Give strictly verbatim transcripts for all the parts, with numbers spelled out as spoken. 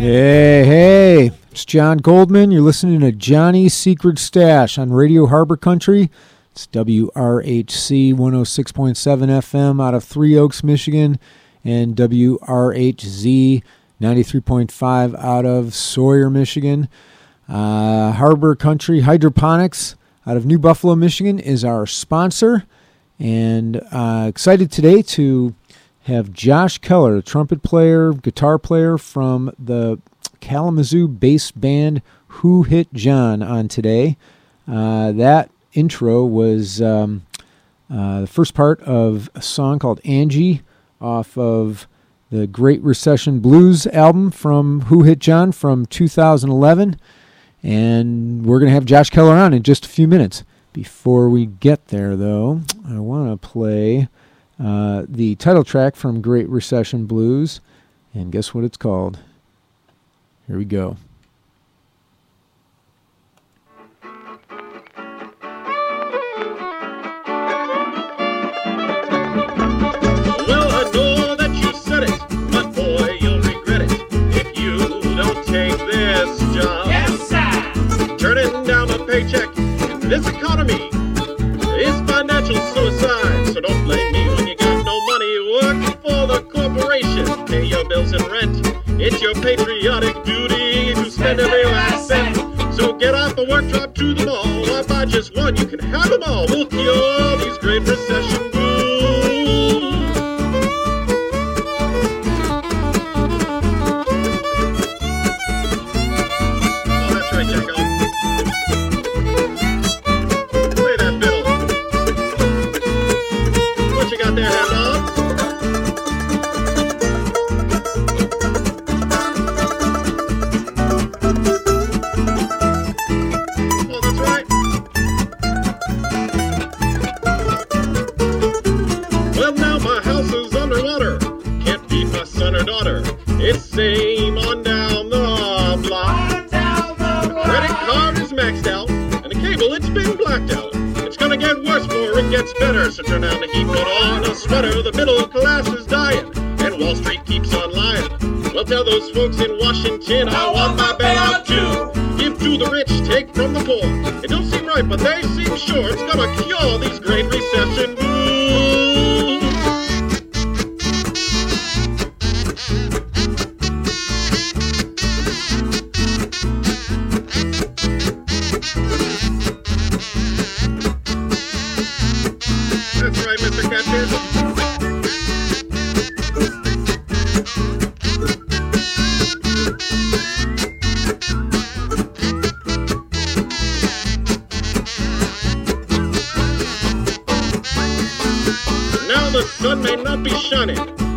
Hey, hey, it's John Goldman. You're listening to Johnny's Secret Stash on Radio Harbor Country. It's W R H C one oh six point seven F M out of Three Oaks, Michigan, and W R H Z ninety-three point five out of Sawyer, Michigan. Uh, Harbor Country Hydroponics out of New Buffalo, Michigan is our sponsor, and uh, excited today to have Josh Keller, the trumpet player, guitar player from the Kalamazoo bass band Who Hit John on today. Uh, that intro was um, uh, the first part of a song called Angie off of the Great Recession Blues album from Who Hit John from two thousand eleven. And we're going to have Josh Keller on in just a few minutes. Before we get there, though, I want to play uh, the title track from Great Recession Blues. And guess what it's called? Here we go. Paycheck in this economy is financial suicide, so don't blame me when you got no money. Work for the corporation, pay your bills and rent. It's your patriotic duty to spend every last cent. So get off the work, drop to the mall, or buy just one, you can have them all. We'll cure these great recession blues. Oh, that's right, Jacko. It's same on down the block. On down the block. The credit card is maxed out, and the cable, it's been blacked out. It's gonna get worse before it gets better, so turn down the heat, put on a sweater. The middle class is dying, and Wall Street keeps on lying. Well, tell those folks in Washington, I want my bailout too. Give to the rich, take from the poor. It don't seem right, but they seem sure it's gonna cure these great recession blues.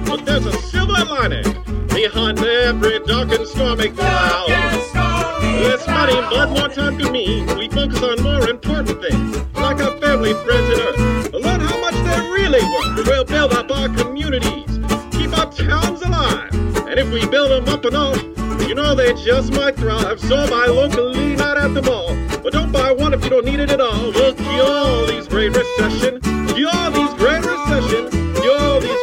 But there's a silver lining behind every dark and stormy cloud. Less money, but more time could mean we focus on more important things, like our family, friends, and earth. Learn how much they really worth. We'll build up our communities, keep our towns alive. And if we build them up and all, you know they just might thrive. So buy locally, not at the mall. But don't buy one if you don't need it at all. We'll cure these great recession, cure these great recession.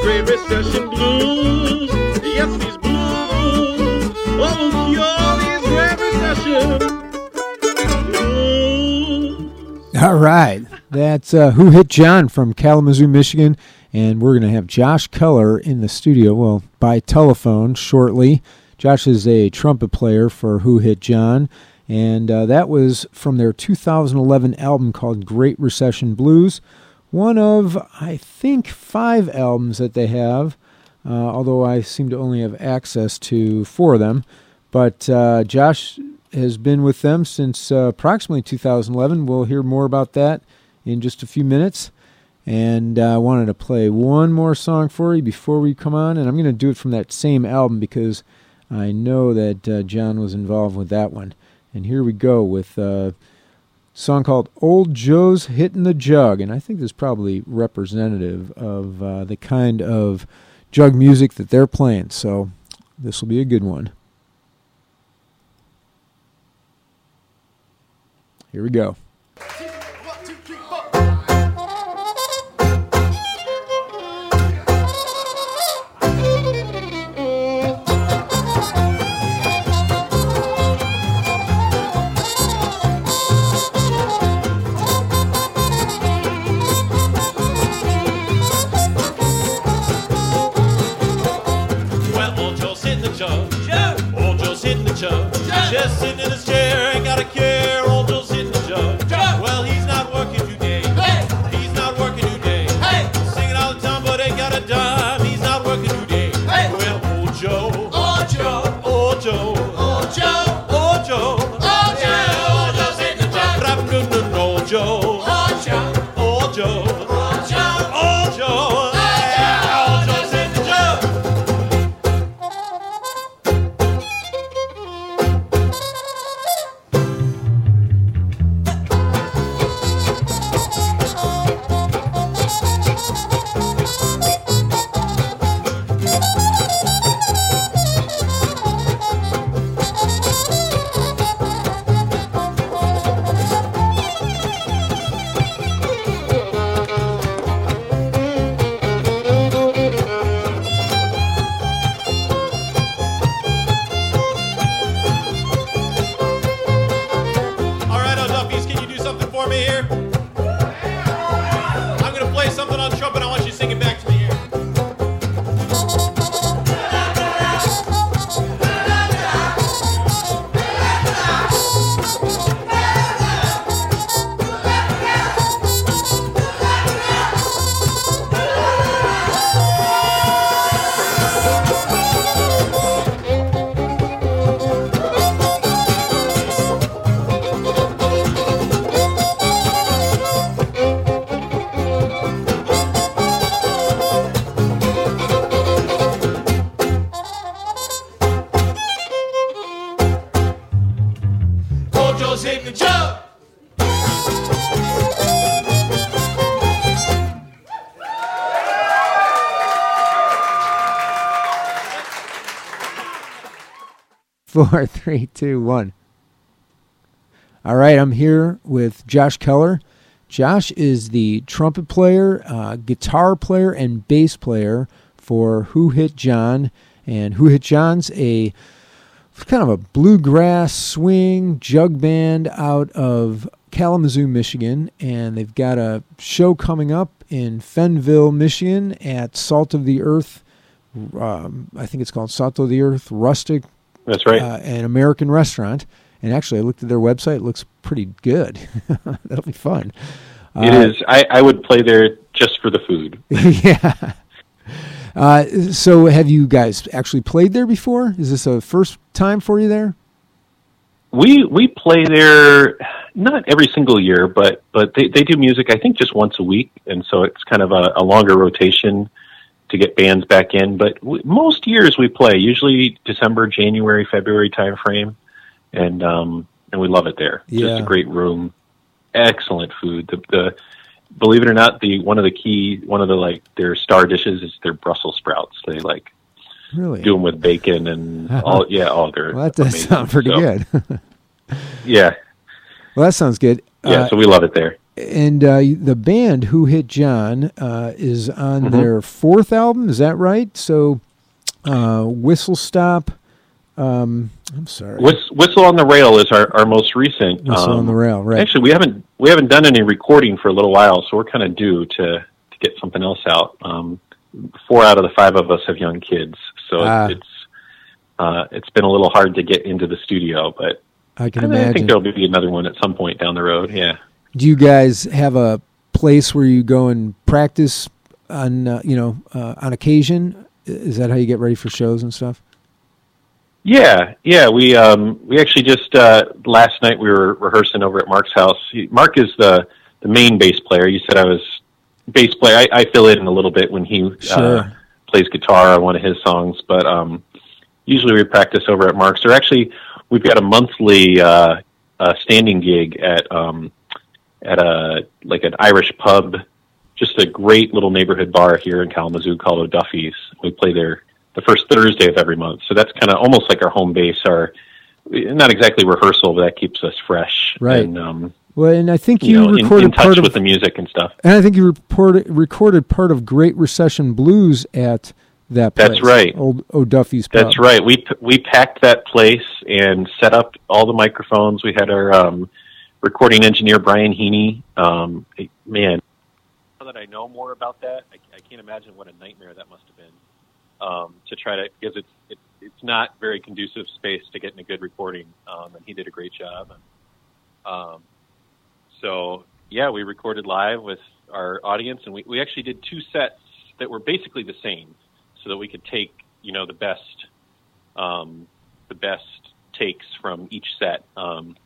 Great recession blues, yes, these blues, oh, cure these great recession blues. All right, that's uh, Who Hit John from Kalamazoo, Michigan, and we're going to have Josh Keller in the studio, well, by telephone shortly. Josh is a trumpet player for Who Hit John, and uh, that was from their two thousand eleven album called Great Recession Blues. One of, I think, five albums that they have, uh, although I seem to only have access to four of them. But uh, Josh has been with them since uh, approximately two thousand eleven. We'll hear more about that in just a few minutes. And I uh, wanted to play one more song for you before we come on, and I'm going to do it from that same album because I know that uh, John was involved with that one. And here we go with Uh, song called Old Joe's Hittin' the Jug, and I think this is probably representative of uh, the kind of jug music that they're playing, so this will be a good one. Here we go. four, three, two, one. All right, I'm here with Josh Keller. Josh is the trumpet player, uh, guitar player, and bass player for Who Hit John. And Who Hit John's a kind of a bluegrass swing jug band out of Kalamazoo, Michigan. And they've got a show coming up in Fennville, Michigan at Salt of the Earth. Um, I think it's called Salt of the Earth Rustic. That's right. Uh, an American restaurant. And actually, I looked at their website. It looks pretty good. That'll be fun. It uh, is. I, I would play there just for the food. Yeah. Uh, so have you guys actually played there before? Is this a first time for you there? We we play there not every single year, but, but they, they do music, I think, just once a week. And so it's kind of a, a longer rotation to get bands back in. But we, most years we play, usually December, January, February time frame. And um, and we love it there. Yeah. Just a great room, excellent food. The, the believe it or not, the one of the key one of the like their star dishes is their Brussels sprouts. They like really do them with bacon and all. Yeah, all their. Well, that does amazing. Sound pretty so, good. Yeah. Well, that sounds good. Yeah, uh, so we love it there. And uh, the band Who Hit John uh, is on mm-hmm. their fourth album. Is that right? So, uh, Whistle Stop. Um, I'm sorry. Whistle on the Rail is our, our most recent. Whistle um, on the Rail, right? Actually, we haven't we haven't done any recording for a little while, so we're kind of due to, to get something else out. Um, four out of the five of us have young kids, so uh, it's uh, it's been a little hard to get into the studio, but I can I, imagine. I think there'll be another one at some point down the road. Yeah. Do you guys have a place where you go and practice on uh, you know uh, on occasion? Is that how you get ready for shows and stuff? Yeah, yeah, we um, we actually just, uh, last night we were rehearsing over at Mark's house. He, Mark is the, the main bass player. You said I was bass player. I, I fill in a little bit when he sure. uh, plays guitar on one of his songs, but um, usually we practice over at Mark's. Or actually, we've got a monthly uh, uh, standing gig at um, at a like an Irish pub, just a great little neighborhood bar here in Kalamazoo called O'Duffy's. We play there the first Thursday of every month. So that's kind of almost like our home base, our, not exactly rehearsal, but that keeps us fresh. Right. And, um, well, and I think you, you know, recorded in, in touch part of, with the music and stuff. And I think you reported, recorded part of Great Recession Blues at that place. That's right. Old O'Duffy's pub. That's right. We, we packed that place and set up all the microphones. We had our, um, recording engineer, Brian Heaney. Um, man, now that I know more about that, I, I can't imagine what a nightmare that must have been. Um, to try to, because it's, it's, it's not very conducive space to getting a good recording. Um, and he did a great job. And, um, so yeah, we recorded live with our audience, and we, we actually did two sets that were basically the same so that we could take, you know, the best, um, the best takes from each set. Um,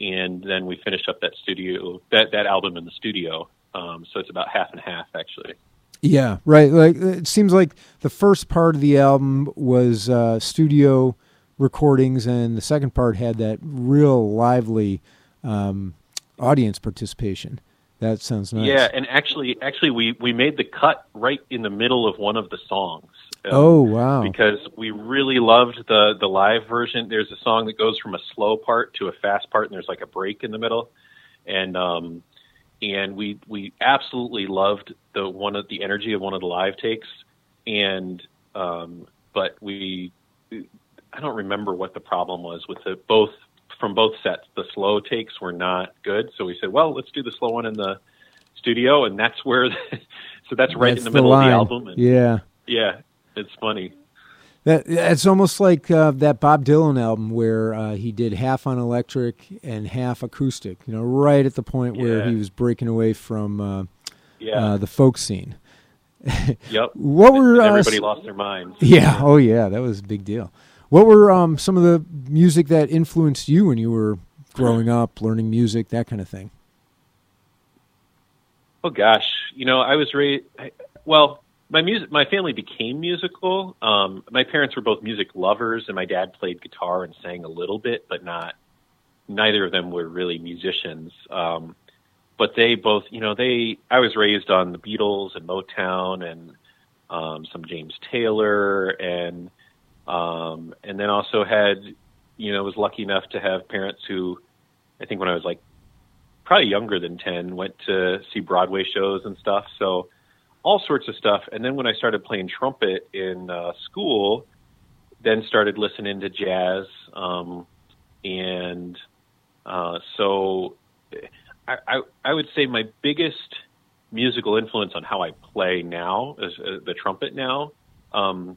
and then we finished up that studio, that, that album in the studio. Um, so it's about half and half actually. Yeah, right. Like it seems like the first part of the album was uh, studio recordings, and the second part had that real lively um, audience participation. That sounds nice. Yeah, and actually, actually, we, we made the cut right in the middle of one of the songs. Um, oh wow! Because we really loved the the live version. There's a song that goes from a slow part to a fast part, and there's like a break in the middle, and. Um, And we, we absolutely loved the one of the energy of one of the live takes, and um, but we I don't remember what the problem was with the both from both sets. The slow takes were not good, so we said, well, let's do the slow one in the studio, and that's where the, so that's right that's in the, the middle line. Of the album. And yeah, yeah, it's funny. That it's almost like uh, that Bob Dylan album where uh, he did half on electric and half acoustic. You know, right at the point where yeah. he was breaking away from uh, yeah. uh, the folk scene. Yep. What were and everybody uh, lost their minds? Yeah. Oh yeah, that was a big deal. What were um, some of the music that influenced you when you were growing up, learning music, that kind of thing? Oh gosh, you know, I was raised. Really, well. My music, my family became musical. Um, my parents were both music lovers, and my dad played guitar and sang a little bit, but not. Neither of them were really musicians. Um, but they both, you know, they. I was raised on the Beatles and Motown and um, some James Taylor, and um, and then also had you know, was lucky enough to have parents who, I think when I was like probably younger than ten, went to see Broadway shows and stuff. So all sorts of stuff. And then when I started playing trumpet in uh, school, then started listening to jazz. Um, and uh, so I, I, I would say my biggest musical influence on how I play now, is, uh, the trumpet now, um,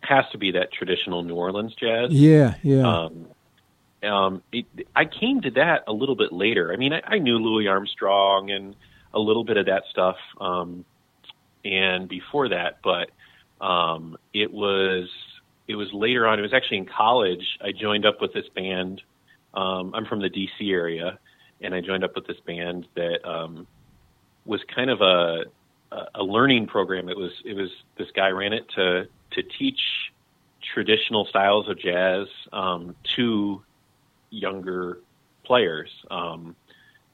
has to be that traditional New Orleans jazz. Yeah, yeah. Um, um, it, I came to that a little bit later. I mean, I, I knew Louis Armstrong and a little bit of that stuff, um, and before that, but um, it was it was later on. It was actually in college. I joined up with this band. Um, I'm from the D C area, and I joined up with this band that um, was kind of a a learning program. It was it was this guy ran it to to teach traditional styles of jazz um, to younger players. Um,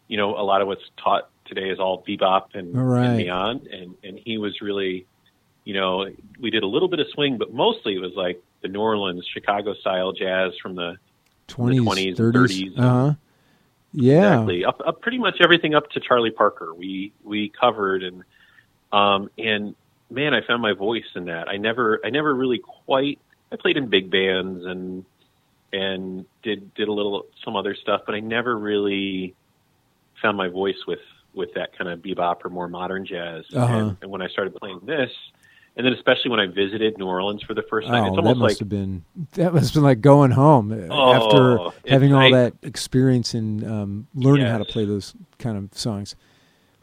you know, a lot of what's taught today is all bebop and, all right. and beyond. And, and he was really, you know, we did a little bit of swing, but mostly it was like the New Orleans, Chicago style jazz from the twenties, thirties. Uh-huh. Yeah. Exactly. Up, up pretty much everything up to Charlie Parker. We, we covered and, um, and man, I found my voice in that. I never, I never really quite, I played in big bands and, and did, did a little, some other stuff, but I never really found my voice with, with that kind of bebop or more modern jazz. Uh-huh. And, and when I started playing this, and then especially when I visited New Orleans for the first time, oh, it's almost that must like have been, that must have been like going home oh, after having all I, that experience in um, learning yes. how to play those kind of songs,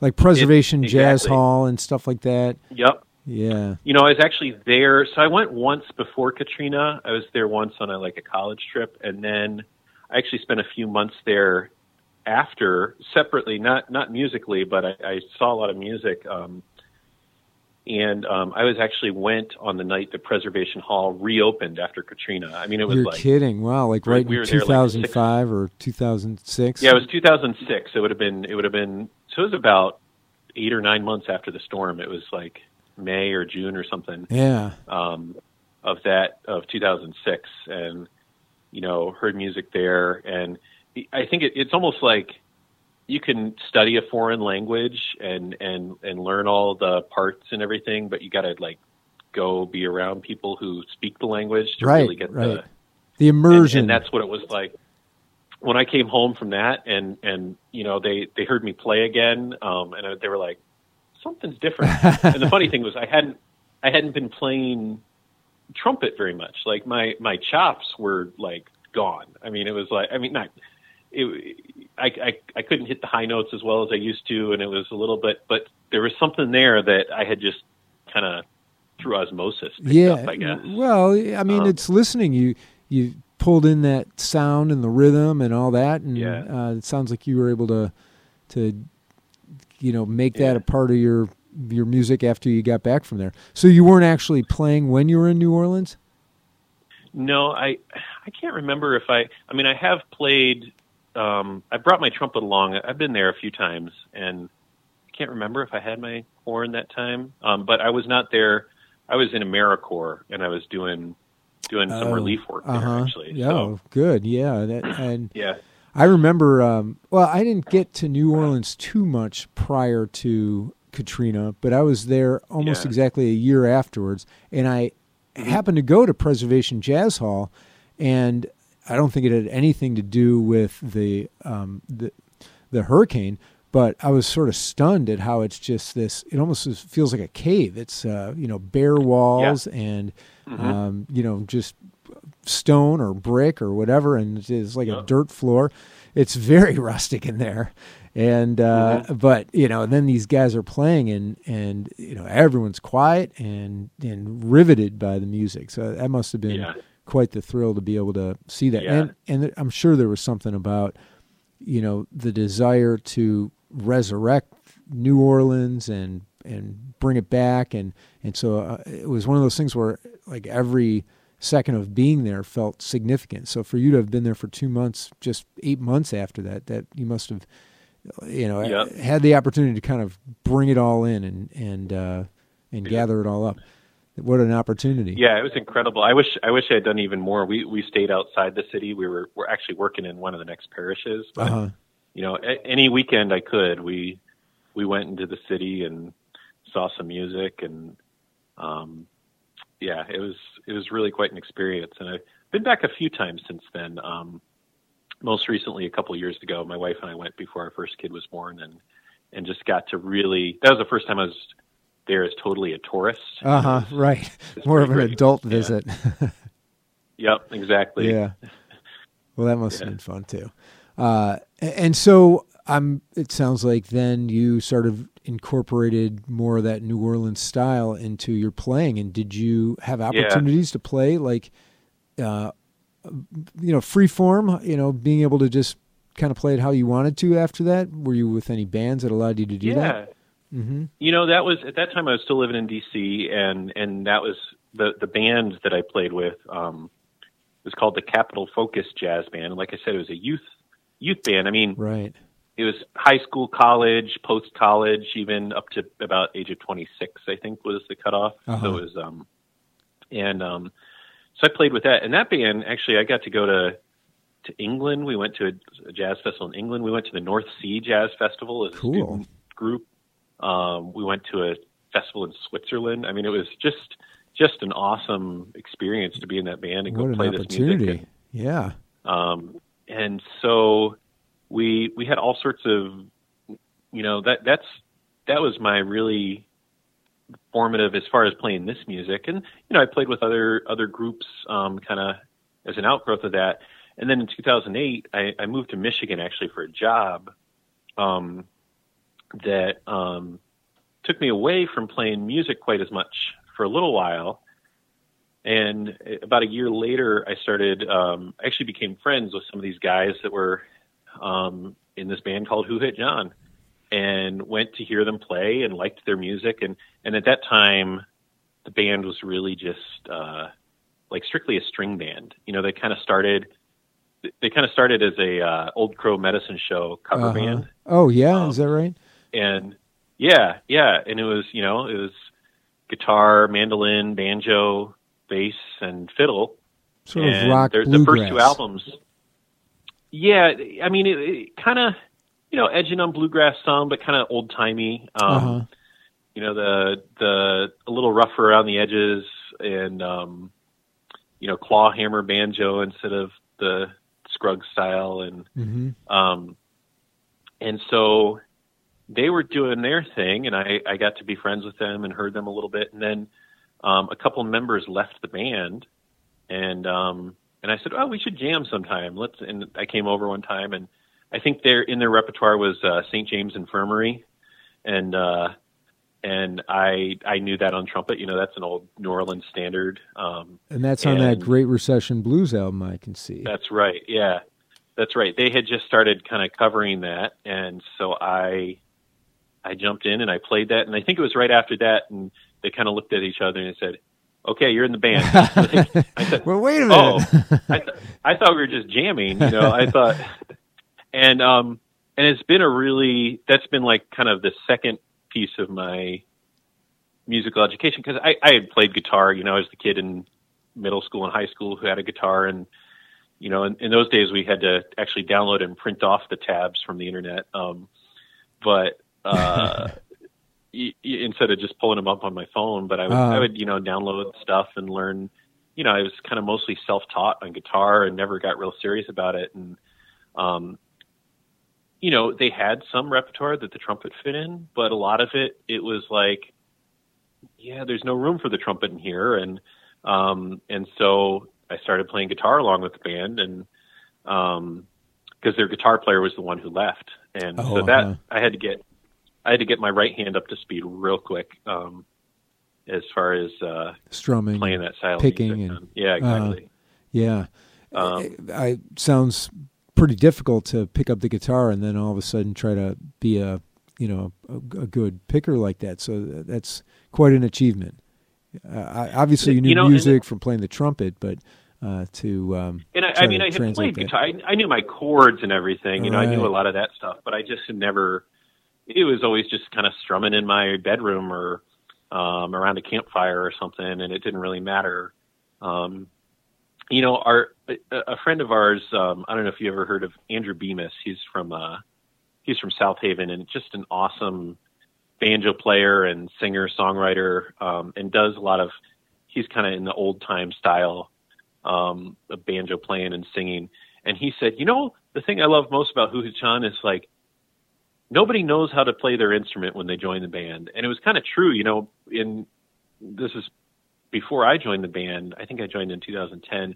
like Preservation it, exactly. Jazz Hall and stuff like that. Yep. Yeah. You know, I was actually there. So I went once before Katrina. I was there once on a, like a college trip. And then I actually spent a few months there after, separately, not not musically, but I, I saw a lot of music, um, and um, I was actually went on the night the Preservation Hall reopened after Katrina. I mean, it was You're like kidding! Wow, like right we in two thousand five like or two thousand six. Yeah, it was two thousand six. It would have been. It would have been. So it was about eight or nine months after the storm. It was like May or June or something. Yeah. Um, of that of two thousand six, and you know, heard music there and. I think it, it's almost like you can study a foreign language and, and, and learn all the parts and everything, but you got to like go be around people who speak the language to right, really get right. the, the immersion. And, and that's what it was like when I came home from that. And, and, you know, they, they heard me play again. Um, and I, they were like, something's different. And the funny thing was I hadn't, I hadn't been playing trumpet very much. Like my, my chops were like gone. I mean, it was like, I mean, not, It, I, I, I couldn't hit the high notes as well as I used to, and it was a little bit, but there was something there that I had just kind of through osmosis picked yeah, up, I guess. Well, I mean, um, it's listening. You you pulled in that sound and the rhythm and all that, and yeah. uh, it sounds like you were able to, to you know, make that yeah. a part of your, your music after you got back from there. So you weren't actually playing when you were in New Orleans? No, I, I can't remember if I – I mean, I have played – Um, I brought my trumpet along. I've been there a few times, and I can't remember if I had my horn that time. Um, but I was not there. I was in AmeriCorps, and I was doing doing oh, some relief work there, uh-huh. actually. Yeah, so. oh, good. Yeah, that, and yeah. I remember. Um, well, I didn't get to New Orleans too much prior to Katrina, but I was there almost yeah. exactly a year afterwards, and I happened to go to Preservation Jazz Hall, and. I don't think it had anything to do with the, um, the the hurricane, but I was sort of stunned at how it's just this. It almost is, feels like a cave. It's uh, you know bare walls yeah. and mm-hmm. um, you know just stone or brick or whatever, and it's like yeah. a dirt floor. It's very rustic in there, and uh, mm-hmm. but you know and then these guys are playing and and you know everyone's quiet and and riveted by the music. So that must have been. Yeah. Quite the thrill to be able to see that. Yeah. And, and I'm sure there was something about, you know, the desire to resurrect New Orleans and, and bring it back. And, and so uh, it was one of those things where like every second of being there felt significant. So for you to have been there for two months, just eight months after that, that you must have, you know, yep. had the opportunity to kind of bring it all in and, and, uh, and yeah. gather it all up. What an opportunity. Yeah, it was incredible. I wish I wish I had done even more. We we stayed outside the city. We were we're actually working in one of the next parishes. But, uh-huh. you know, a, any weekend I could, we we went into the city and saw some music. And, um, yeah, it was it was really quite an experience. And I've been back a few times since then. Um, most recently, a couple of years ago, my wife and I went before our first kid was born and, and just got to really – that was the first time I was – there is totally a tourist. Uh-huh, right. It's more of an great. adult yeah. visit. Yep, exactly. Yeah. Well, that must yeah. have been fun, too. Uh, and so I'm. It sounds like then you sort of incorporated more of that New Orleans style into your playing. And did you have opportunities yeah. to play, like, uh, you know, free form, you know, being able to just kind of play it how you wanted to after that? Were you with any bands that allowed you to do yeah. that? Mm-hmm. You know, that was at that time I was still living in D C, and and that was the the band that I played with. Um, it was called the Capital Focus Jazz Band, and like I said, it was a youth youth band. I mean, right? It was high school, college, post college, even up to about age of twenty-six, I think, was the cutoff. Uh-huh. So it was, um, and um, so I played with that, and that band actually I got to go to. to England. We went to a, a jazz festival in England. We went to the North Sea Jazz Festival as cool. a student group. Um, we went to a festival in Switzerland. I mean, it was just just an awesome experience to be in that band and what go play this music. And, yeah. Um, and so we we had all sorts of, you know, that that's that was my really formative as far as playing this music. And you know, I played with other other groups, um, kind of as an outgrowth of that. And then in two thousand eight, I, I moved to Michigan actually for a job. Um, that um, took me away from playing music quite as much for a little while. And about a year later, I started, um, I actually became friends with some of these guys that were um, in this band called Who Hit John, and went to hear them play and liked their music. And, and at that time, the band was really just uh, like strictly a string band. You know, they kind of started... They kind of started as a uh, Old Crow Medicine Show cover uh-huh. band. Oh, yeah. Um, Is that right? And yeah, yeah. And it was, you know, it was guitar, mandolin, banjo, bass, and fiddle. Sort and of rock bluegrass. The first two albums. Yeah. I mean, it, it kind of, you know, edging on bluegrass some, but kind of old-timey. Um, uh-huh. You know, the, the a little rougher around the edges and, um, you know, claw hammer banjo instead of the Scruggs style. And, mm-hmm. um, and so they were doing their thing, and I, I got to be friends with them and heard them a little bit. And then, um, a couple members left the band, and, um, and I said, oh, we should jam sometime. Let's, and I came over one time, and I think their, in their repertoire was, uh, Saint James Infirmary. And, uh, and I, I knew that on trumpet, you know, that's an old New Orleans standard. Um, and that's on and that Great Recession Blues album, I can see. That's right. Yeah, that's right. They had just started kind of covering that. And so I, I jumped in and I played that. And I think it was right after that. And they kind of looked at each other and said, okay, you're in the band. I said, well, wait a minute. Oh, I, th- I thought we were just jamming, you know, I thought, and, um, and it's been a really, that's been like kind of the second piece of my musical education, because I, I had played guitar, you know, I was the kid in middle school and high school who had a guitar. And, you know, in, in those days we had to actually download and print off the tabs from the internet. Um, but uh, y- y- instead of just pulling them up on my phone, but I would, uh, I would, you know, download stuff and learn, you know, I was kind of mostly self-taught on guitar and never got real serious about it. And, um, you know, they had some repertoire that the trumpet fit in, but a lot of it, it was like, yeah, there's no room for the trumpet in here. And, um, and so I started playing guitar along with the band, and, um, cause their guitar player was the one who left. And oh, so that uh-huh. I had to get, I had to get my right hand up to speed real quick. Um, as far as, uh, strumming, playing that silent picking music. And, yeah, exactly. Uh, yeah. Um, I, I sounds pretty difficult to pick up the guitar and then all of a sudden try to be a, you know, a, a good picker like that. So that's quite an achievement. Uh, I, obviously you knew you know, music from playing the trumpet, but uh, to um, and I, I mean, I had played that. guitar. I, I knew my chords and everything, you all know, right. I knew a lot of that stuff, but I just had never, it was always just kind of strumming in my bedroom or, um, around a campfire or something, and it didn't really matter. Um, you know, our a friend of ours, um, I don't know if you ever heard of Andrew Bemis. He's from uh, he's from South Haven, and just an awesome banjo player and singer songwriter, um, and does a lot of. He's kind of in the old time style um, of banjo playing and singing. And he said, you know, the thing I love most about Who Hit John is like nobody knows how to play their instrument when they join the band. And it was kind of true, you know, in this is before I joined the band. I think I joined in two thousand ten,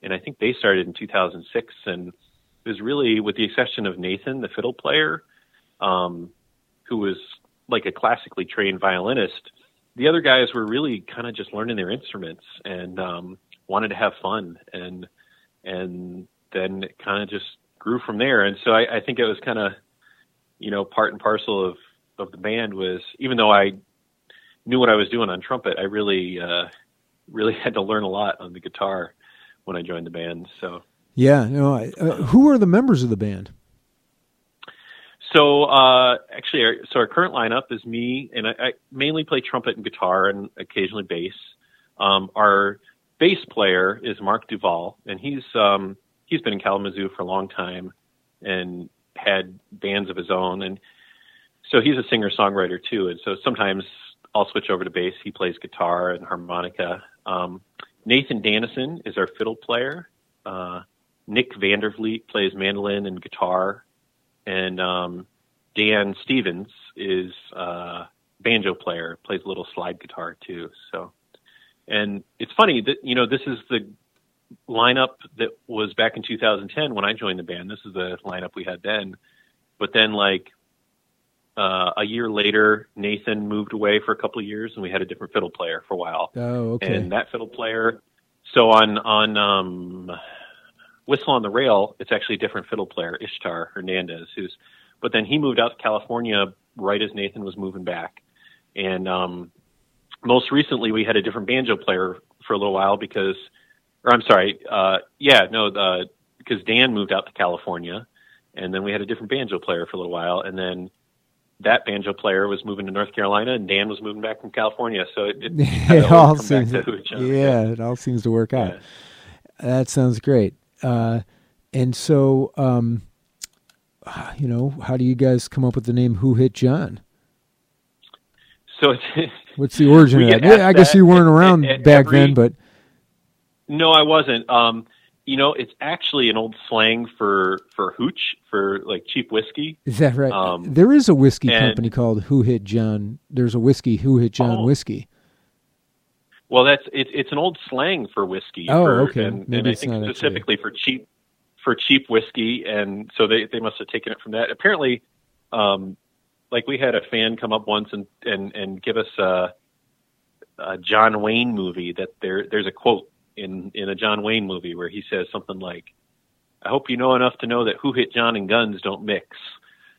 and I think they started in two thousand six. And it was really, with the exception of Nathan, the fiddle player, um, who was like a classically trained violinist, the other guys were really kind of just learning their instruments and um, wanted to have fun. And, and, then it kind of just grew from there. And so I, I think it was kind of, you know, part and parcel of, of the band was, even though I knew what I was doing on trumpet, I really, uh, really had to learn a lot on the guitar when I joined the band. So, yeah, no, I, uh, who are the members of the band? So, uh, actually, our, so our current lineup is me, and I, I mainly play trumpet and guitar and occasionally bass. Um, our bass player is Mark Duvall, and he's, um, he's been in Kalamazoo for a long time and had bands of his own. And so he's a singer songwriter too. And so sometimes I'll switch over to bass. He plays guitar and harmonica. Um, Nathan Dannison is our fiddle player. Uh, Nick Vander Vliet plays mandolin and guitar. And, um, Dan Stevens is a banjo player, plays a little slide guitar too. So, and it's funny that, you know, this is the lineup that was back in two thousand ten when I joined the band. This is the lineup we had then. But then, like, uh, a year later, Nathan moved away for a couple of years, and we had a different fiddle player for a while. Oh, okay. And that fiddle player, so on, on um, Whistle on the Rail, it's actually a different fiddle player, Ishtar Hernandez, who's, but then he moved out to California right as Nathan was moving back. And um, most recently, we had a different banjo player for a little while because Or I'm sorry, uh, yeah, no, the, because Dan moved out to California, and then we had a different banjo player for a little while, and then that banjo player was moving to North Carolina, and Dan was moving back from California, so it, it, it all seems to each other. Yeah, yeah, it all seems to work out. Yeah. That sounds great. Uh, and so, um, you know, how do you guys come up with the name Who Hit John? So it's, what's the origin of that? Yeah, I guess you weren't around at, at back every, then, but... No, I wasn't. Um, you know, it's actually an old slang for, for hooch, for like cheap whiskey. Is that right? Um, there is a whiskey and, company called Who Hit John. There's a whiskey, Who Hit John oh, whiskey. Well, that's it, it's an old slang for whiskey. Oh, for, okay. And, Maybe and I it's think not specifically actually. for cheap for cheap whiskey, and so they, they must have taken it from that. Apparently, um, like we had a fan come up once and and, and give us a, a John Wayne movie that there there's a quote. in in a John Wayne movie where he says something like, I hope you know enough to know that Who Hit John and guns don't mix.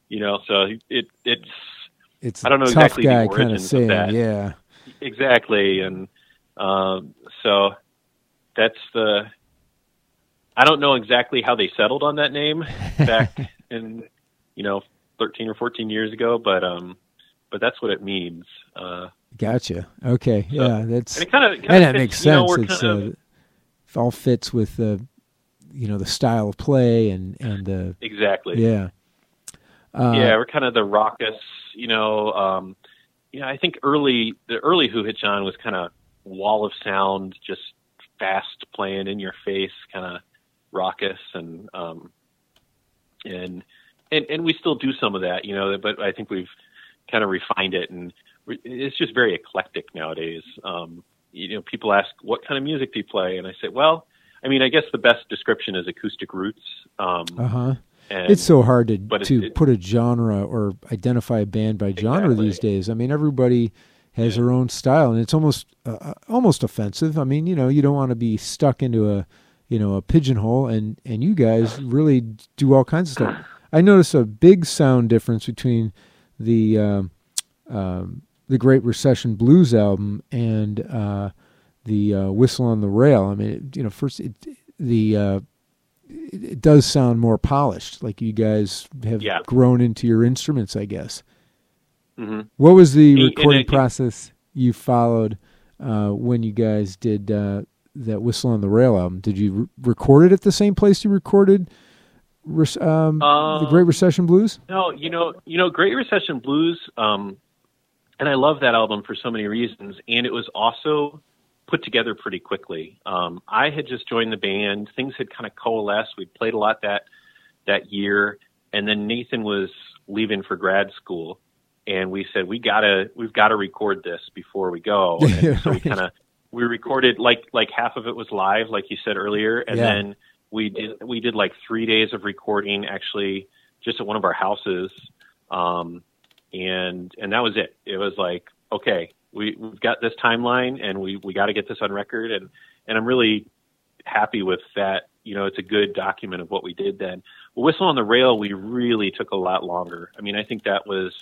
You know, so it it's, it's I don't know exactly the origins of that. Yeah. Exactly. And um, so that's the, I don't know exactly how they settled on that name back in, you know, thirteen or fourteen years ago, but um, but that's what it means. Uh, gotcha. Okay. So, yeah, that's, and it kinda, kinda and that fits, makes sense. You know, it's kind of, uh, all fits with the, you know, the style of play and, and the exactly. Yeah. Uh, yeah. We're kind of the raucous, you know, um, you know, I think early, the early Who Hit John was kind of wall of sound, just fast playing in your face, kind of raucous. And, um, and, and, and we still do some of that, you know, but I think we've kind of refined it, and it's just very eclectic nowadays. Um, You know, people ask, what kind of music do you play? And I say, well, I mean, I guess the best description is acoustic roots. Um, uh-huh. And, it's so hard to to it, put a genre or identify a band by genre exactly. these days. I mean, everybody has yeah. their own style, and it's almost uh, almost offensive. I mean, you know, you don't want to be stuck into a, you know, a pigeonhole, and, and you guys really do all kinds of stuff. I noticed a big sound difference between the... Um, um, the Great Recession Blues album and uh, the uh, Whistle on the Rail. I mean, it, you know, first it, the uh, it, it does sound more polished. Like you guys have yeah. grown into your instruments, I guess. Mm-hmm. What was the recording it, it, process? you followed uh, when you guys did uh, that Whistle on the Rail album. Did you re- record it at the same place you recorded res- um, um, the Great Recession Blues? No, you know, you know, Great Recession Blues, um, and I love that album for so many reasons, and it was also put together pretty quickly. Um, I had just joined the band. Things had kind of coalesced. We played a lot that that year, and then Nathan was leaving for grad school, and we said we gotta we've got to record this before we go. And so we kind of we recorded like like half of it was live, like you said earlier, and yeah. then we did we did like three days of recording actually just at one of our houses, um, and and that was it. It was like okay. We, we've got this timeline, and we, we got to get this on record. And, and I'm really happy with that. You know, it's a good document of what we did then. Well, Whistle on the Rail, we really took a lot longer. I mean, I think that was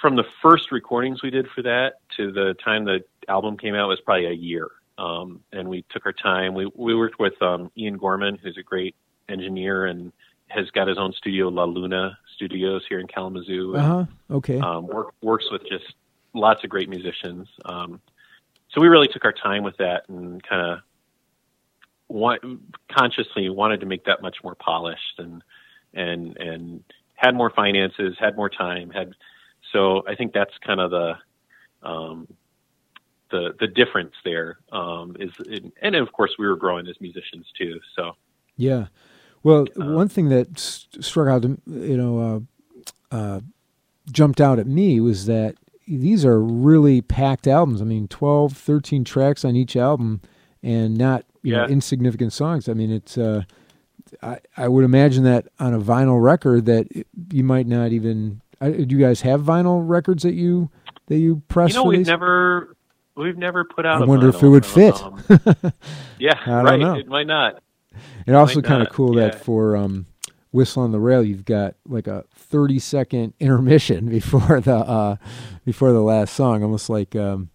from the first recordings we did for that to the time the album came out was probably a year. Um, and we took our time. We, we worked with um, Ian Gorman, who's a great engineer and has got his own studio, La Luna Studios here in Kalamazoo. And, uh-huh. Okay. Um, work, works with just lots of great musicians. Um, so we really took our time with that and kind of want, consciously wanted to make that much more polished and, and, and had more finances, had more time, had, so I think that's kind of the, um, the, the difference there, um, is, in, and of course we were growing as musicians too. So, yeah. Well, um, one thing that st- struck out, you know, uh, uh, jumped out at me was that, these are really packed albums. I mean, twelve, thirteen tracks on each album and not you yeah. know, insignificant songs. I mean, it's, uh, I, I would imagine that on a vinyl record that it, you might not even, I, do you guys have vinyl records that you, that you press? You know, for we've these? never, we've never put out I a wonder vinyl, if it would fit. Um, yeah. I right. Don't know. It might not. It, it also kind of cool yeah. that for, um, Whistle on the Rail, you've got like a thirty second intermission before the uh, before the last song, almost like um,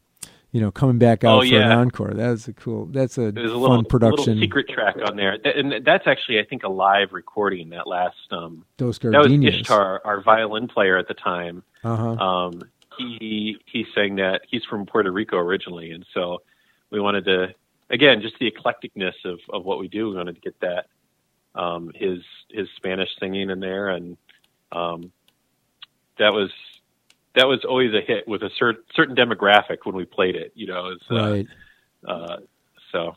you know coming back out oh, yeah. for an encore. That was a cool. That's a, There's a fun little, production. Little secret track on there, and that's actually I think a live recording. That last um, Dos Gardenias. That was Ishtar, our violin player at the time. Uh-huh. Um, he he sang that. He's from Puerto Rico originally, and so we wanted to again just the eclecticness of of what we do. We wanted to get that. Um, his his Spanish singing in there, and um, that was that was always a hit with a cer- certain demographic when we played it. You know, uh, right? Uh, so,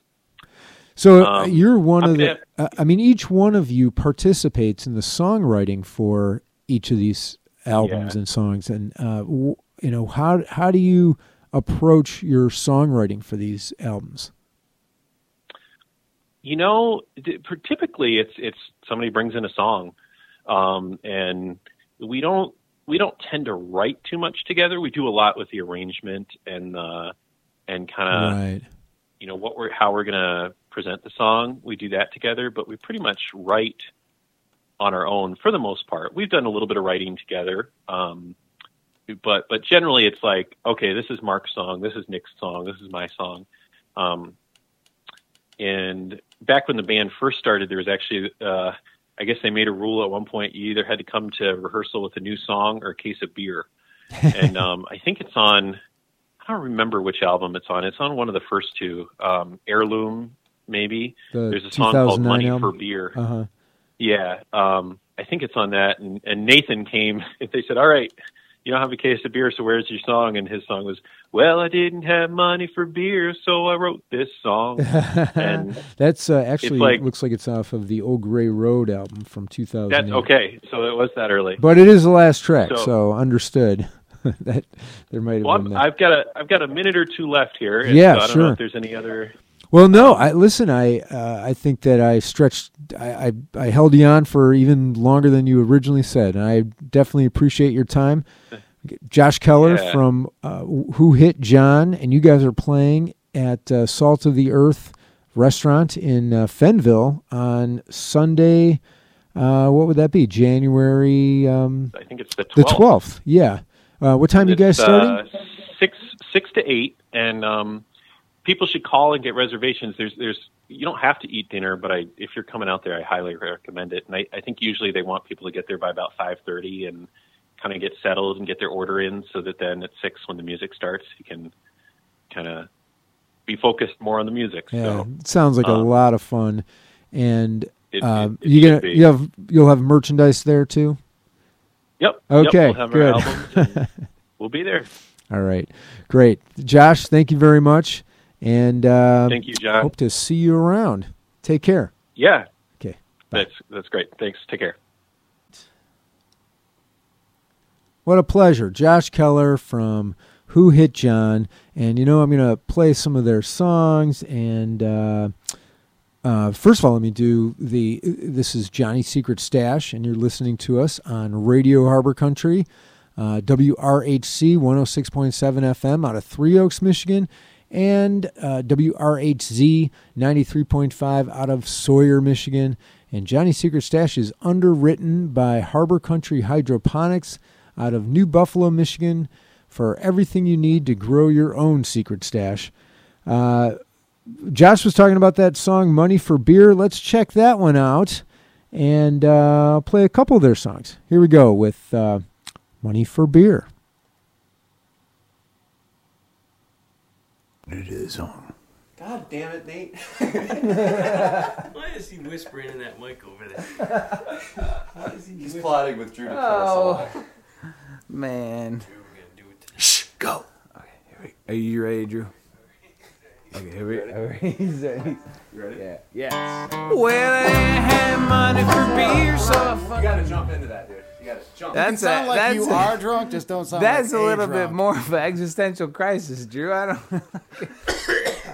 so um, you're one I'm of the. Uh, I mean, each one of you participates in the songwriting for each of these albums yeah. and songs, and uh, w- you know how how do you approach your songwriting for these albums? You know, typically it's it's somebody brings in a song, um, and we don't we don't tend to write too much together. We do a lot with the arrangement and uh, and kind of right. you know what we're how we're gonna present the song. We do that together, but we pretty much write on our own for the most part. We've done a little bit of writing together, um, but but generally it's like okay, this is Mark's song, this is Nick's song, this is my song, um, and back when the band first started, there was actually, uh, I guess they made a rule at one point, you either had to come to rehearsal with a new song or a case of beer. And um, I think it's on, I don't remember which album it's on. It's on one of the first two, um, Heirloom, maybe. The There's a song called Money album. for Beer. Uh-huh. Yeah, um, I think it's on that. And, and Nathan came, they said, all right, you don't have a case of beer, so where's your song? And his song was, well, I didn't have money for beer, so I wrote this song. And that's uh, actually, like, looks like it's off of the Old Gray Road album from two thousand eight. That's okay, so it was that early. But it is the last track, so, so understood. that there might have well, been that. I've got, a, I've got a minute or two left here, and yeah, so I don't sure. know if there's any other... Well, no, I listen, I uh, I think that I stretched, I, I, I held you on for even longer than you originally said, and I definitely appreciate your time. Josh Keller yeah. from uh, Who Hit John, and you guys are playing at uh, Salt of the Earth Restaurant in uh, Fennville on Sunday, uh, what would that be, January? Um, I think it's the twelfth. The twelfth, yeah. Uh, what time it's, you guys starting? Uh, six, six to eight, and... Um, people should call and get reservations. There's, there's, you don't have to eat dinner, but I, if you're coming out there, I highly recommend it. And I, I think usually they want people to get there by about five thirty and, kind of get settled and get their order in so that then at six when the music starts, you can kind of be focused more on the music. Yeah, so, sounds like um, a lot of fun. And it, um, it, it you gonna, you have, you'll have merchandise there too? Yep. Okay, yep, we'll have good. Our albums and we'll be there. All right, great. Josh, thank you very much. And uh, thank you, John. Hope to see you around. Take care. Yeah. Okay. Bye. That's that's great. Thanks. Take care. What a pleasure. Josh Keller from Who Hit John. And, you know, I'm going to play some of their songs. And uh, uh, first of all, let me do the, this is Johnny's Secret Stash, and you're listening to us on Radio Harbor Country, uh, W R H C one oh six point seven F M out of Three Oaks, Michigan, and uh, W R H Z ninety-three point five out of Sawyer, Michigan. And Johnny's Secret Stash is underwritten by Harbor Country Hydroponics out of New Buffalo, Michigan, for everything you need to grow your own secret stash. Uh, Josh was talking about that song, Money for Beer. Let's check that one out and uh, play a couple of their songs. Here we go with uh, Money for Beer. It is on. God damn it, Nate. Why is he whispering in that mic over there? Why is he He's whispering? Plotting with Drew to kill us all. Man. Drew, we're going to do it today. Shh, go. Okay, here we, are you ready, Drew? Okay, here we go. He's ready. You ready? Yeah. Yes. Well, I had money for beer, so I fucking... You got to jump into that, dude. You got to jump. That's you a, sound like that's you a, are drunk, just don't sound that's like a little drunk. Bit more of an existential crisis, Drew. I don't...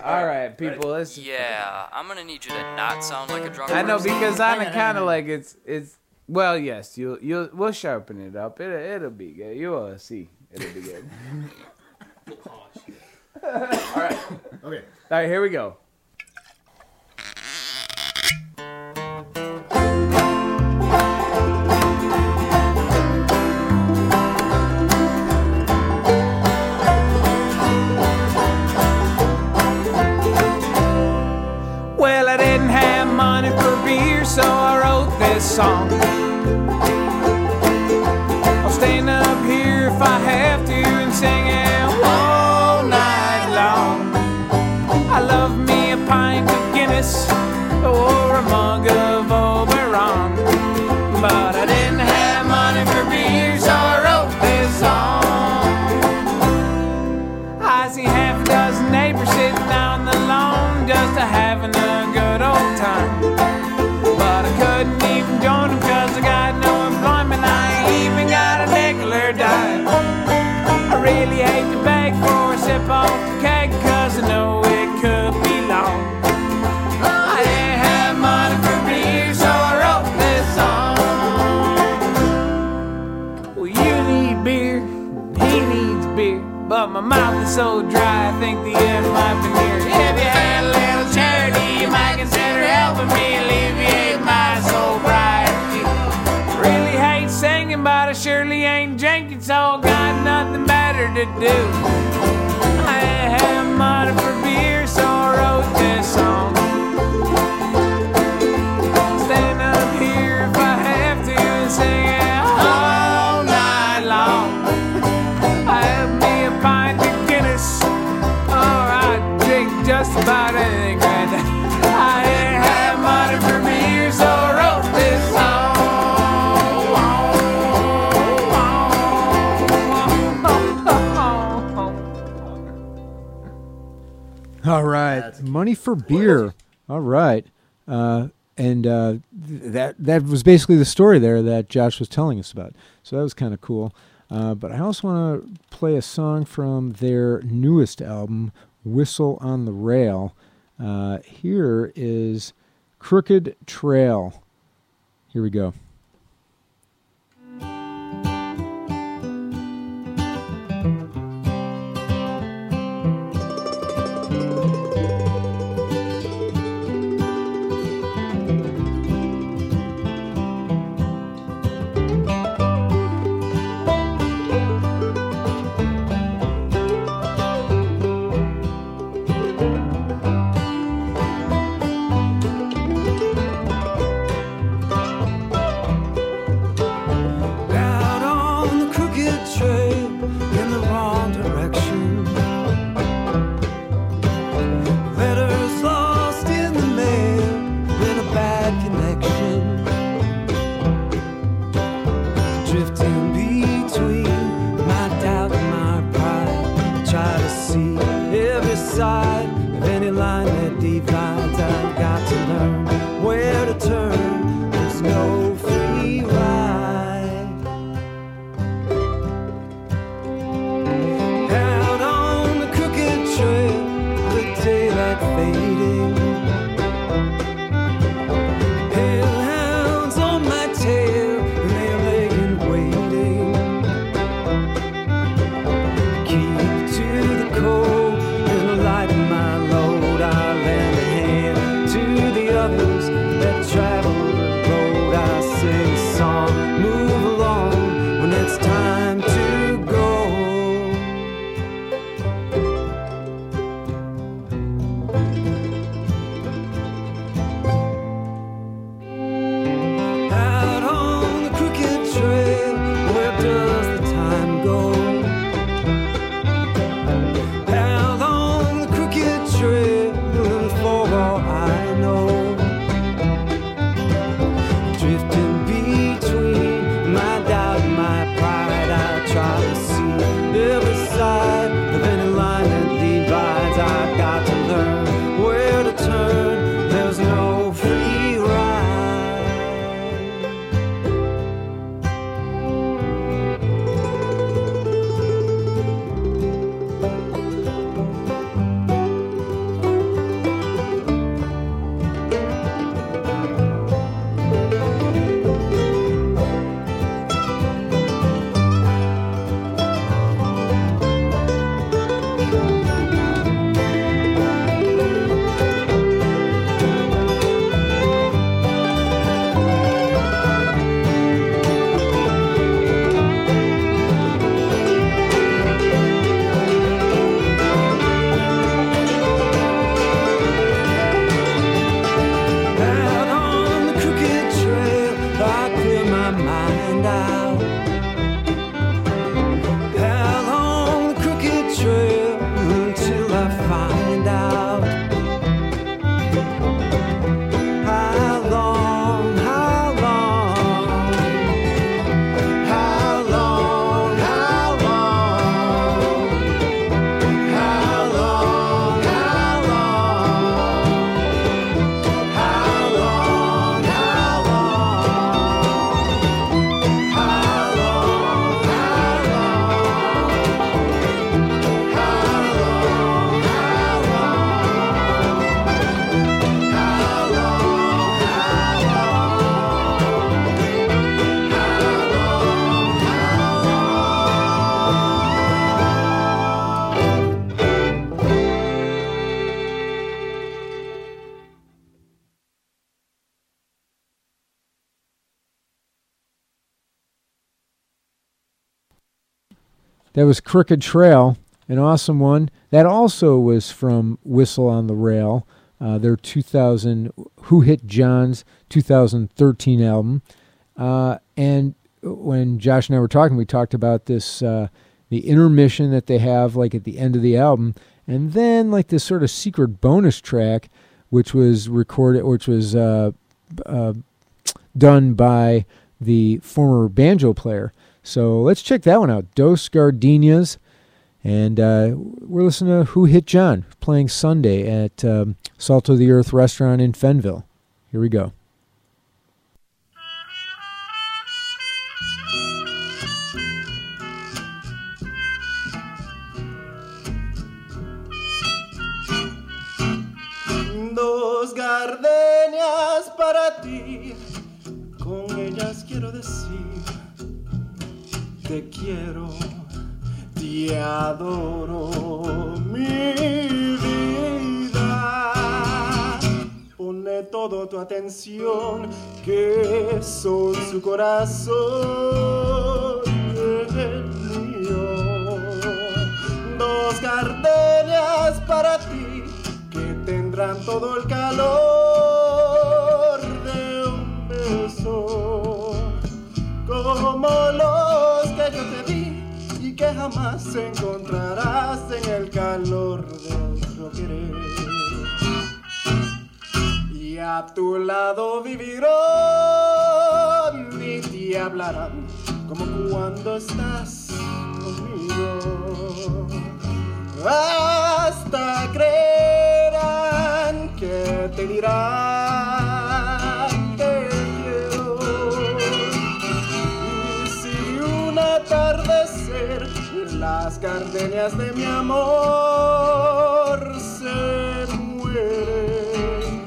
All right, people, let's... Yeah, I'm going to need you to not sound like a drunk person. I know, because I'm kind of like it's... it's. Well, yes, you'll you'll we'll sharpen it up. It it'll be good. You will see. It'll be good. Oh, shit. All right. Okay. All right. Here we go. Well, I didn't have money for beer, so I wrote this song. If I have to and sing it all night long. I love me a pint of Guinness or a mug of Oberon, but I didn't have money for beer, so I wrote this song. I see half a dozen neighbors sitting out on the lawn just having a good old time, but I couldn't even join them 'cause I got no employment. I ain't even got a nickel or dime. I really hate to beg for a sip off the cake, 'cause I know it could be long. I didn't have money for beer, so I wrote this song. Well, you need beer, he needs beer, but my mouth is so dry, I think the end might be near. If you had a little charity, you might consider helping me alleviate my sobriety. I really hate singing, but I surely ain't drinking, so I got nothing better to do. I have money for beer, so I wrote this song. Stand up here if I have to and sing it all night long. I have me a pint of Guinness, or I drink just about anything right now. I didn't have money for beer, so I wrote this song. All right, Money for Beer. All right, uh, and uh, th- that that was basically the story there that Josh was telling us about. So that was kind of cool. Uh, but I also want to play a song from their newest album, Whistle on the Rail. Uh, here is Crooked Trail. Here we go. That was Crooked Trail, an awesome one. That also was from Whistle on the Rail, uh, their two thousand Who Hit John's two thousand thirteen album. Uh, and when Josh and I were talking, we talked about this, uh, the intermission that they have like at the end of the album, and then like this sort of secret bonus track, which was recorded, which was uh, uh, done by the former banjo player. So let's check that one out, Dos Gardenias. And uh, we're listening to Who Hit John, playing Sunday at um, Salt of the Earth Restaurant in Fennville. Here we go. Dos gardenias para ti, con ellas quiero decir, te quiero, te adoro, mi vida. Ponle toda tu atención, que son su corazón, el mío. Dos gardenias para ti, que tendrán todo el calor de un beso, como los que yo te di, que jamás encontrarás en el calor de otro querer. Y a tu lado vivirán y te hablarán como cuando estás conmigo. Hasta creerán que te dirán te quiero. Y si una tarde las gardenias de mi amor se mueren,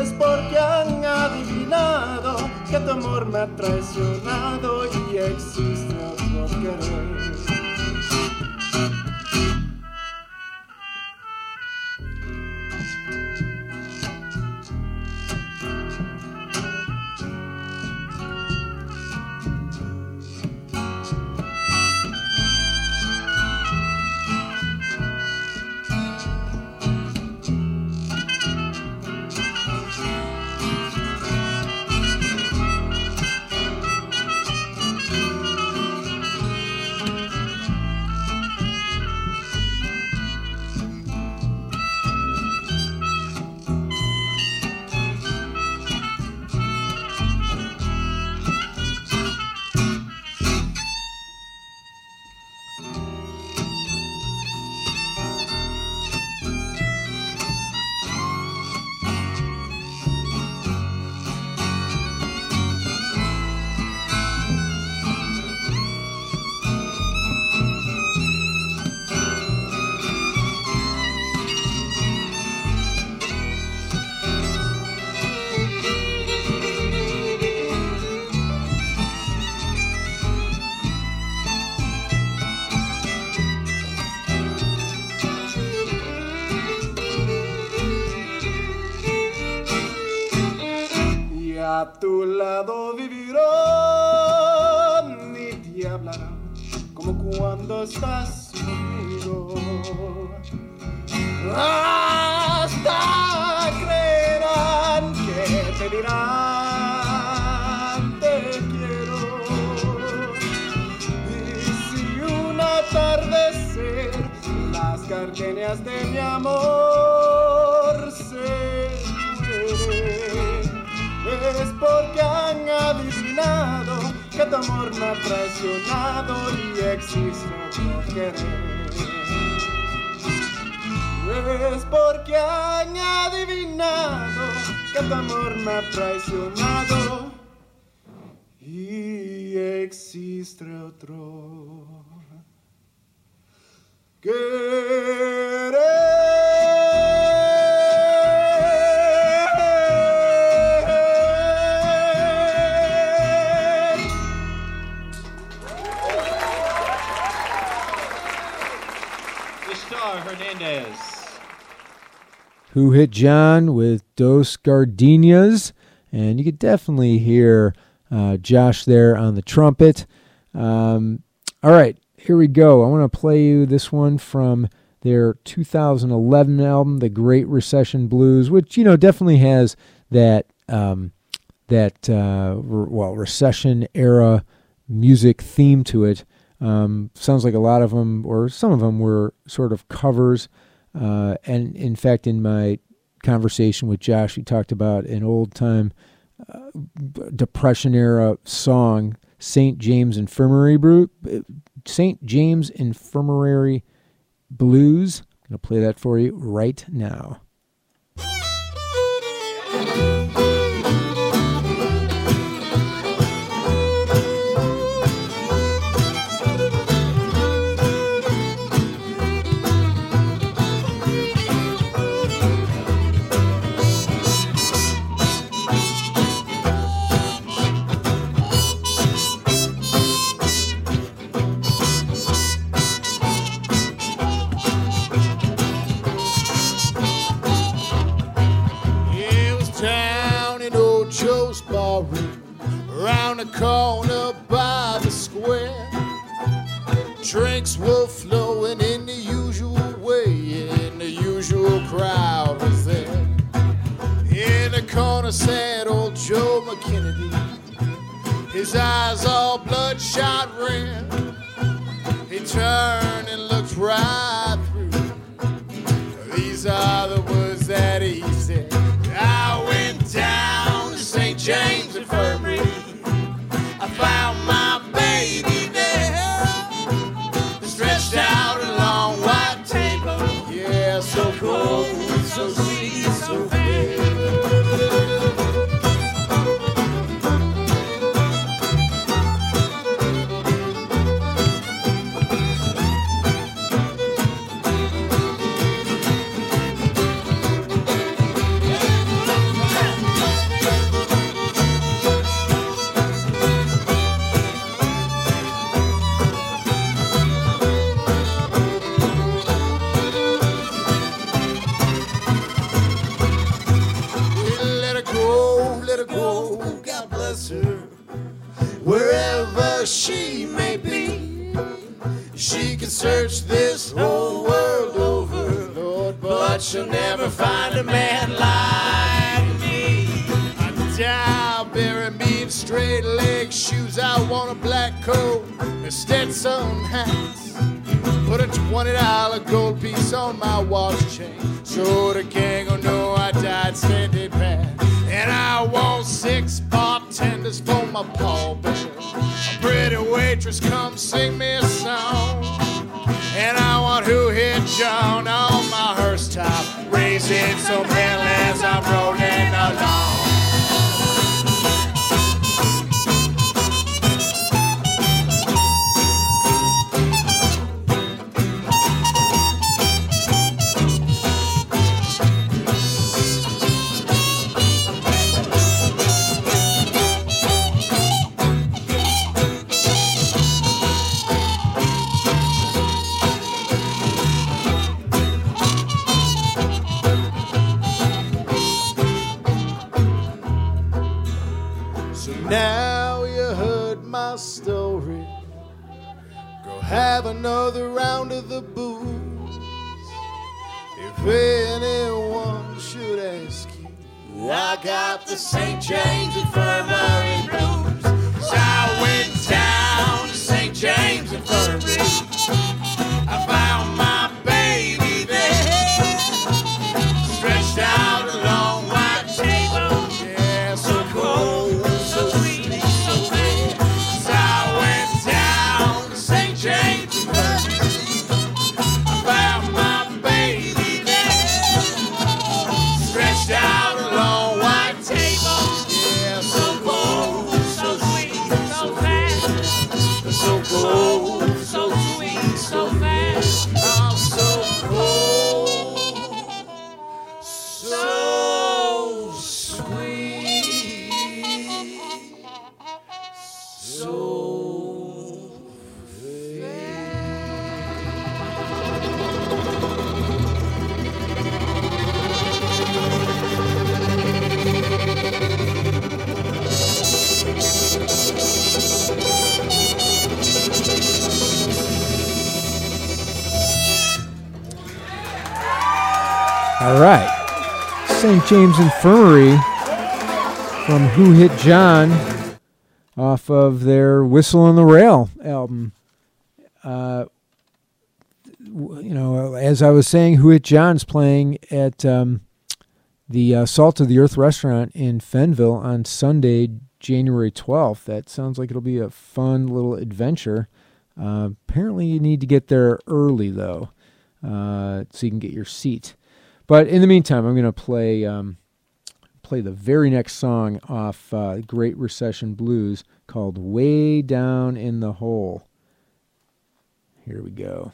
es porque han adivinado que tu amor me ha traicionado y existe otro querer. A tu lado vivirán y te hablarán como cuando estás conmigo. Hasta creerán que te dirán te quiero. Y si un atardecer las gardenias de mi amor se mueren, es porque han adivinado que tu amor me ha traicionado y existe otro querer. Es porque han adivinado que tu amor me ha traicionado y existe otro querer. Hernandez. Who Hit John with Dos Gardenias, and you could definitely hear uh, Josh there on the trumpet. Um, all right, here we go. I want to play you this one from their two thousand eleven album, The Great Recession Blues, which, you know, definitely has that, um, that uh, re- well, recession-era music theme to it. Um, sounds like a lot of them, or some of them, were sort of covers. Uh, and, in fact, in my conversation with Josh, we talked about an old-time uh, Depression-era song, Saint James Infirmary Bru- Saint James Infirmary Blues. I'm going to play that for you right now. Round the corner by the square, drinks were flowing in the usual way, and the usual crowd was there. In the corner sat old Joe McKennedy, his eyes all bloodshot red. He turned and looked right through. These are the words that he said. I went down to Saint James Infirmary. I found my baby there, stretched out a long white table. Yeah, so cold, so sweet, so fair. She may be, she can search this whole world over, Lord, but she'll never find a man like me. I die, bury me in straight leg shoes. I want a black coat and Stetson hats. Put a twenty dollar gold piece on my watch chain, so the gang will know I died standing pat. And I want six bartenders for my pallbearer. A pretty waitress, come sing me a song. And I want Who Hit John on my hearse top, raising some hell as I'm rolling along. Story, go have another round of the booze. If anyone should ask you, I got the Saint James Infirmary blues. So I went down to Saint James Infirmary. I found my baby there, stretched out a long white table. Yeah, so cold, so sweet, so fair. Out a long white table, yeah, so cold, All right. Saint James Infirmary from Who Hit John off of their Whistle on the Rail album. Uh, you know, as I was saying, Who Hit John's playing at um, the uh, Salt of the Earth restaurant in Fennville on Sunday, January twelfth. That sounds like it'll be a fun little adventure. Uh, apparently you need to get there early, though, uh, so you can get your seat. But in the meantime, I'm going to play um, play the very next song off uh, Great Recession Blues called Way Down in the Hole. Here we go.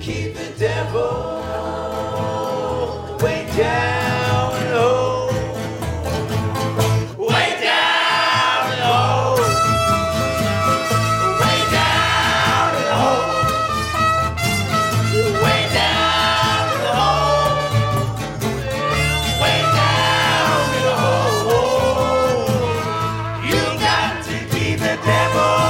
keep the devil way down low, way down low, way down low, way down low, way down low. You got to keep the devil.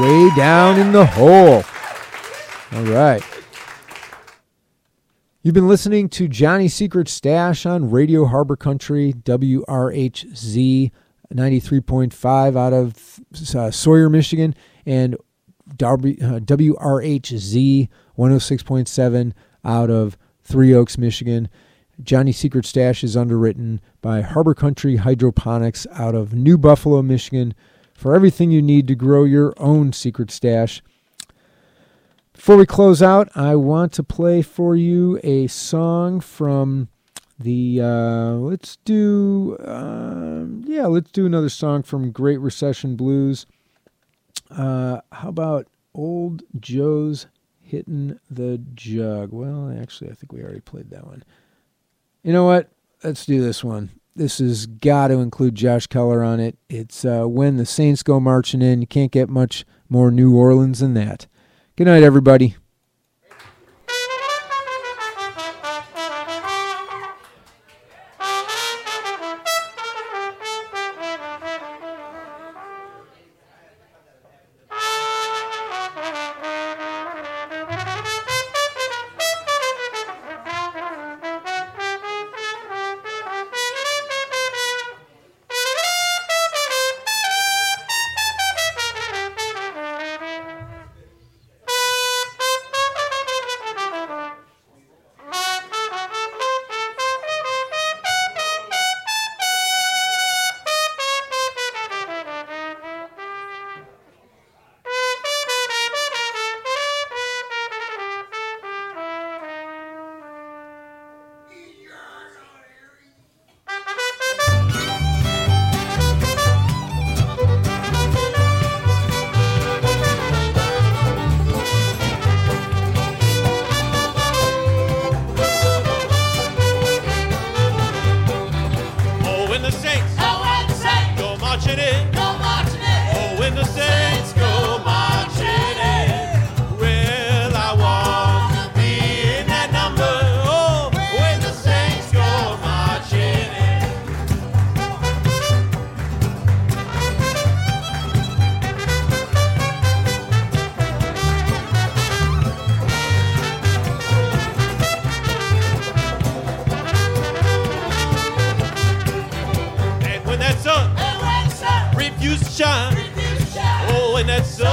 Way down in the hole. All right. You've been listening to Johnny Secret Stash on Radio Harbor Country, W R H Z ninety-three point five out of uh, Sawyer, Michigan, and W R H Z one oh six point seven out of Three Oaks, Michigan. Johnny Secret Stash is underwritten by Harbor Country Hydroponics out of New Buffalo, Michigan, for everything you need to grow your own secret stash. Before we close out, I want to play for you a song from the, uh, let's do, uh, yeah, let's do another song from Great Recession Blues. Uh, how about Old Joe's Hittin' the Jug? Well, actually, I think we already played that one. You know what? Let's do this one. This has got to include Josh Keller on it. It's uh, When the Saints Go Marching In. You can't get much more New Orleans than that. Good night, everybody. Refuse to shine. Refuse to shine. Oh, and that's.